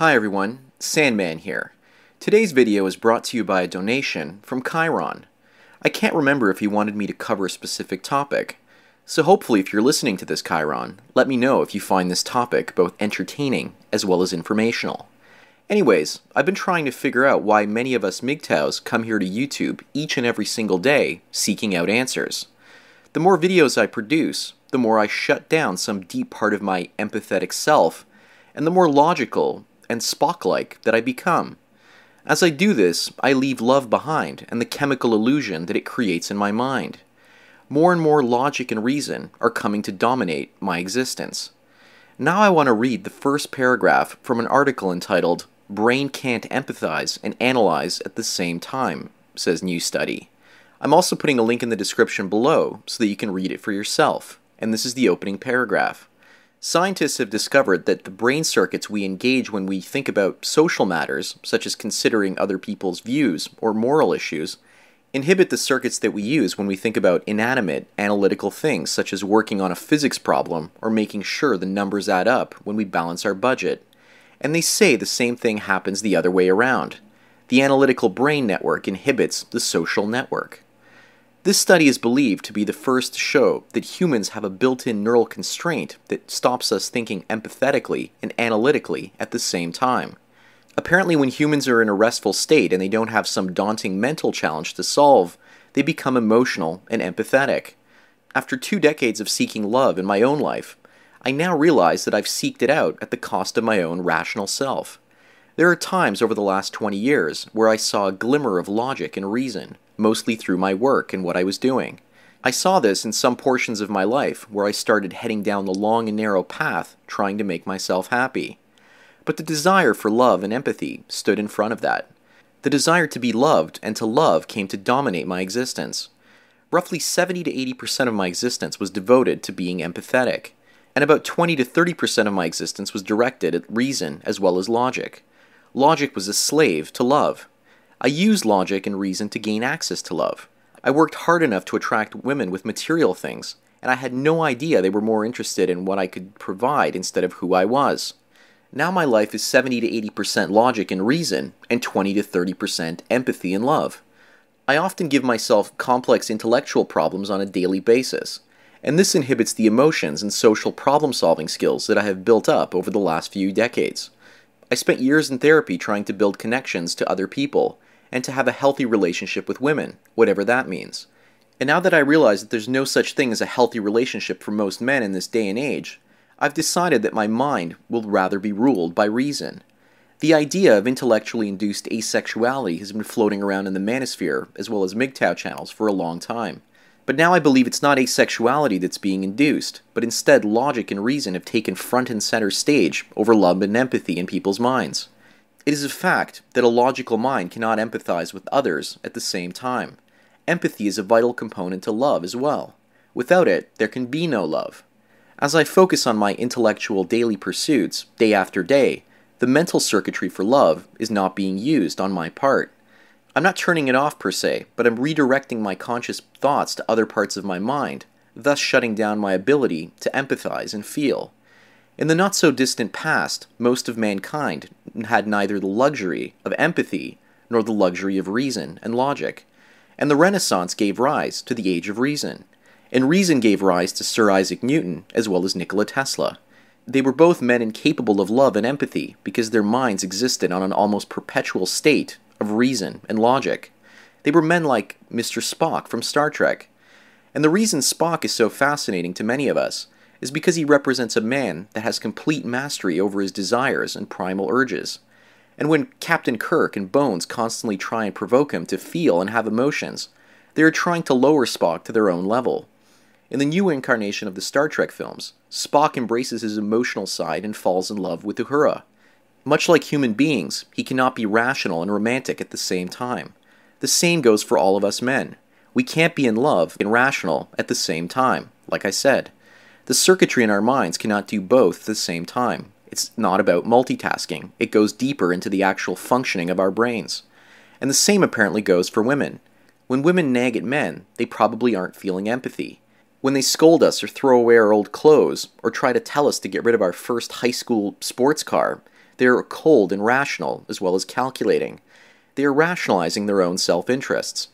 Hi everyone, Sandman here. Today's video is brought to you by a donation from Chiron. I can't remember if he wanted me to cover a specific topic, so hopefully if you're listening to this, Chiron, let me know if you find this topic both entertaining as well as informational. Anyways, I've been trying to figure out why many of us MGTOWs come here to YouTube each and every single day seeking out answers. The more videos I produce, the more I shut down some deep part of my empathetic self, and the more logical and Spock-like that I become. As I do this, I leave love behind and the chemical illusion that it creates in my mind. More and more logic and reason are coming to dominate my existence. Now I want to read the first paragraph from an article entitled "Brain Can't Empathize and Analyze at the Same Time," says new study. I'm also putting a link in the description below so that you can read it for yourself, and this is the opening paragraph. Scientists have discovered that the brain circuits we engage when we think about social matters, such as considering other people's views or moral issues, inhibit the circuits that we use when we think about inanimate, analytical things, such as working on a physics problem or making sure the numbers add up when we balance our budget. And they say the same thing happens the other way around. The analytical brain network inhibits the social network. This study is believed to be the first to show that humans have a built-in neural constraint that stops us thinking empathetically and analytically at the same time. Apparently, when humans are in a restful state and they don't have some daunting mental challenge to solve, they become emotional and empathetic. After 2 decades of seeking love in my own life, I now realize that I've seeked it out at the cost of my own rational self. There are times over the last 20 years where I saw a glimmer of logic and reason, mostly through my work and what I was doing. I saw this in some portions of my life where I started heading down the long and narrow path trying to make myself happy. But the desire for love and empathy stood in front of that. The desire to be loved and to love came to dominate my existence. Roughly 70 to 80% of my existence was devoted to being empathetic, and about 20 to 30% of my existence was directed at reason as well as logic. Logic was a slave to love. I used logic and reason to gain access to love. I worked hard enough to attract women with material things, and I had no idea they were more interested in what I could provide instead of who I was. Now my life is 70 to 80% logic and reason, and 20 to 30% empathy and love. I often give myself complex intellectual problems on a daily basis, and this inhibits the emotions and social problem-solving skills that I have built up over the last few decades. I spent years in therapy trying to build connections to other people, and to have a healthy relationship with women, whatever that means. And now that I realize that there's no such thing as a healthy relationship for most men in this day and age, I've decided that my mind will rather be ruled by reason. The idea of intellectually induced asexuality has been floating around in the manosphere as well as MGTOW channels for a long time. But now I believe it's not asexuality that's being induced, but instead logic and reason have taken front and center stage over love and empathy in people's minds. It is a fact that a logical mind cannot empathize with others at the same time. Empathy is a vital component to love as well. Without it, there can be no love. As I focus on my intellectual daily pursuits, day after day, the mental circuitry for love is not being used on my part. I'm not turning it off per se, but I'm redirecting my conscious thoughts to other parts of my mind, thus shutting down my ability to empathize and feel. In the not-so-distant past, most of mankind had neither the luxury of empathy nor the luxury of reason and logic, and the Renaissance gave rise to the Age of Reason, and reason gave rise to Sir Isaac Newton as well as Nikola Tesla. They were both men incapable of love and empathy because their minds existed on an almost perpetual state of reason and logic. They were men like Mr. Spock from Star Trek, and the reason Spock is so fascinating to many of us is because he represents a man that has complete mastery over his desires and primal urges. And when Captain Kirk and Bones constantly try and provoke him to feel and have emotions, they are trying to lower Spock to their own level. In the new incarnation of the Star Trek films, Spock embraces his emotional side and falls in love with Uhura. Much like human beings, he cannot be rational and romantic at the same time. The same goes for all of us men. We can't be in love and rational at the same time, like I said. The circuitry in our minds cannot do both at the same time. It's not about multitasking. It goes deeper into the actual functioning of our brains. And the same apparently goes for women. When women nag at men, they probably aren't feeling empathy. When they scold us or throw away our old clothes, or try to tell us to get rid of our first high school sports car, they are cold and rational, as well as calculating. They are rationalizing their own self-interests.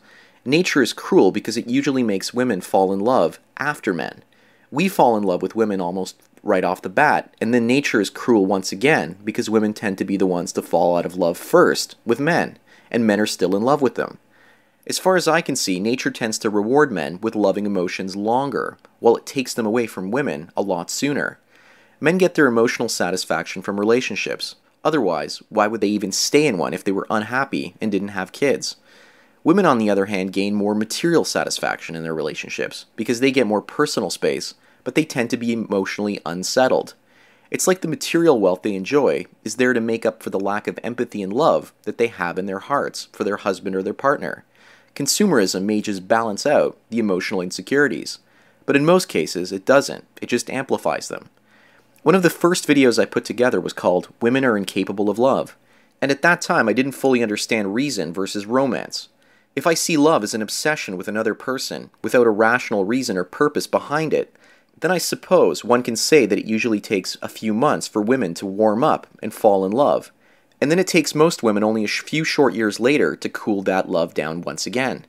Nature is cruel because it usually makes women fall in love after men. We fall in love with women almost right off the bat, and then nature is cruel once again because women tend to be the ones to fall out of love first with men, and men are still in love with them. As far as I can see, nature tends to reward men with loving emotions longer, while it takes them away from women a lot sooner. Men get their emotional satisfaction from relationships. Otherwise, why would they even stay in one if they were unhappy and didn't have kids? Women, on the other hand, gain more material satisfaction in their relationships because they get more personal space, but they tend to be emotionally unsettled. It's like the material wealth they enjoy is there to make up for the lack of empathy and love that they have in their hearts for their husband or their partner. Consumerism may just balance out the emotional insecurities, but in most cases it doesn't, it just amplifies them. One of the first videos I put together was called Women Are Incapable of Love, and at that time I didn't fully understand reason versus romance. If I see love as an obsession with another person without a rational reason or purpose behind it, then I suppose one can say that it usually takes a few months for women to warm up and fall in love. And then it takes most women only a few short years later to cool that love down once again.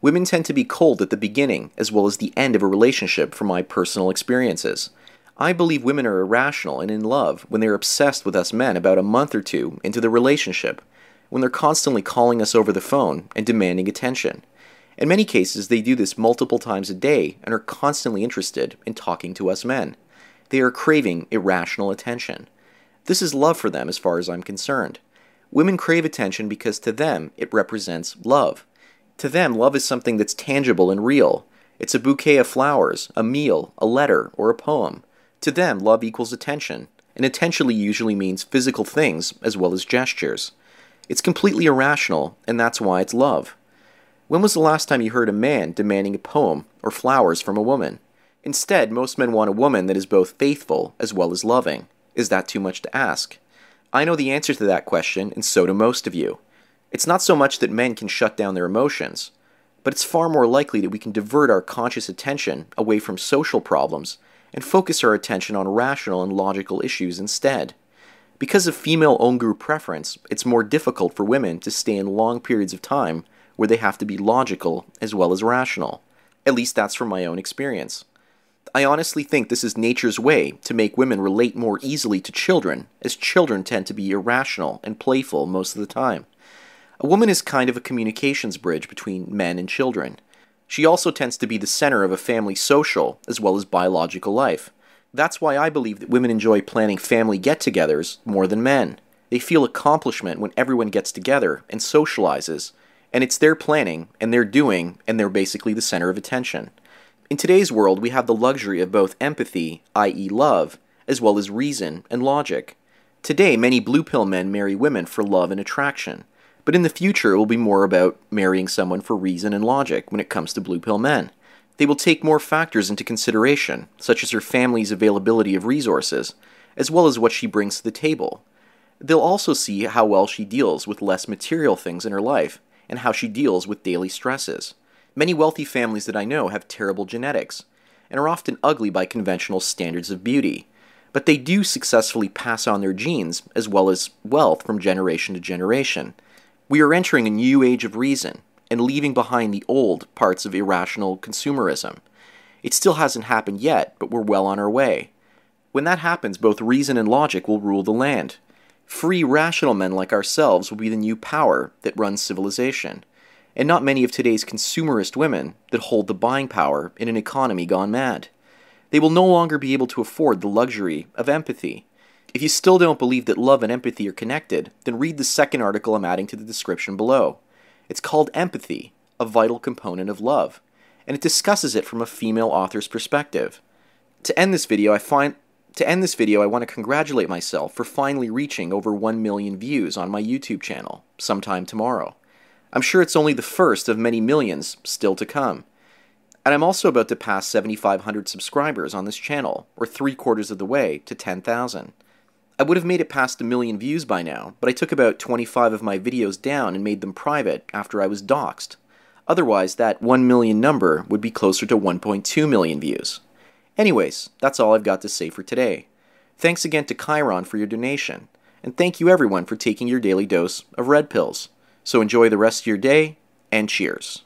Women tend to be cold at the beginning as well as the end of a relationship from my personal experiences. I believe women are irrational and in love when they are obsessed with us men about a month or two into the relationship, when they're constantly calling us over the phone and demanding attention. In many cases, they do this multiple times a day and are constantly interested in talking to us men. They are craving irrational attention. This is love for them as far as I'm concerned. Women crave attention because to them, it represents love. To them, love is something that's tangible and real. It's a bouquet of flowers, a meal, a letter, or a poem. To them, love equals attention, and attention usually means physical things as well as gestures. It's completely irrational, and that's why it's love. When was the last time you heard a man demanding a poem or flowers from a woman? Instead, most men want a woman that is both faithful as well as loving. Is that too much to ask? I know the answer to that question, and so do most of you. It's not so much that men can shut down their emotions, but it's far more likely that we can divert our conscious attention away from social problems and focus our attention on rational and logical issues instead. Because of female own-group preference, it's more difficult for women to stay in long periods of time where they have to be logical as well as rational. At least that's from my own experience. I honestly think this is nature's way to make women relate more easily to children, as children tend to be irrational and playful most of the time. A woman is kind of a communications bridge between men and children. She also tends to be the center of a family's social as well as biological life. That's why I believe that women enjoy planning family get-togethers more than men. They feel accomplishment when everyone gets together and socializes, and it's their planning and their doing, and they're basically the center of attention. In today's world, we have the luxury of both empathy, i.e. love, as well as reason and logic. Today, many blue pill men marry women for love and attraction, but in the future it will be more about marrying someone for reason and logic when it comes to blue pill men. They will take more factors into consideration, such as her family's availability of resources, as well as what she brings to the table. They'll also see how well she deals with less material things in her life, and how she deals with daily stresses. Many wealthy families that I know have terrible genetics, and are often ugly by conventional standards of beauty, but they do successfully pass on their genes as well as wealth from generation to generation. We are entering a new age of reason, and leaving behind the old parts of irrational consumerism. It still hasn't happened yet, but we're well on our way. When that happens, both reason and logic will rule the land. Free, rational men like ourselves will be the new power that runs civilization, and not many of today's consumerist women that hold the buying power in an economy gone mad. They will no longer be able to afford the luxury of empathy. If you still don't believe that love and empathy are connected, then read the second article I'm adding to the description below. It's called Empathy, a Vital Component of Love, and it discusses it from a female author's perspective. To end this video, I find To end this video, I want to congratulate myself for finally reaching over 1 million views on my YouTube channel, sometime tomorrow. I'm sure it's only the first of many millions still to come. And I'm also about to pass 7,500 subscribers on this channel, or 3/4 of the way to 10,000. I would have made it past a million views by now, but I took about 25 of my videos down and made them private after I was doxxed. Otherwise, that 1 million number would be closer to 1.2 million views. Anyways, that's all I've got to say for today. Thanks again to Chiron for your donation, and thank you everyone for taking your daily dose of red pills. So enjoy the rest of your day, and cheers.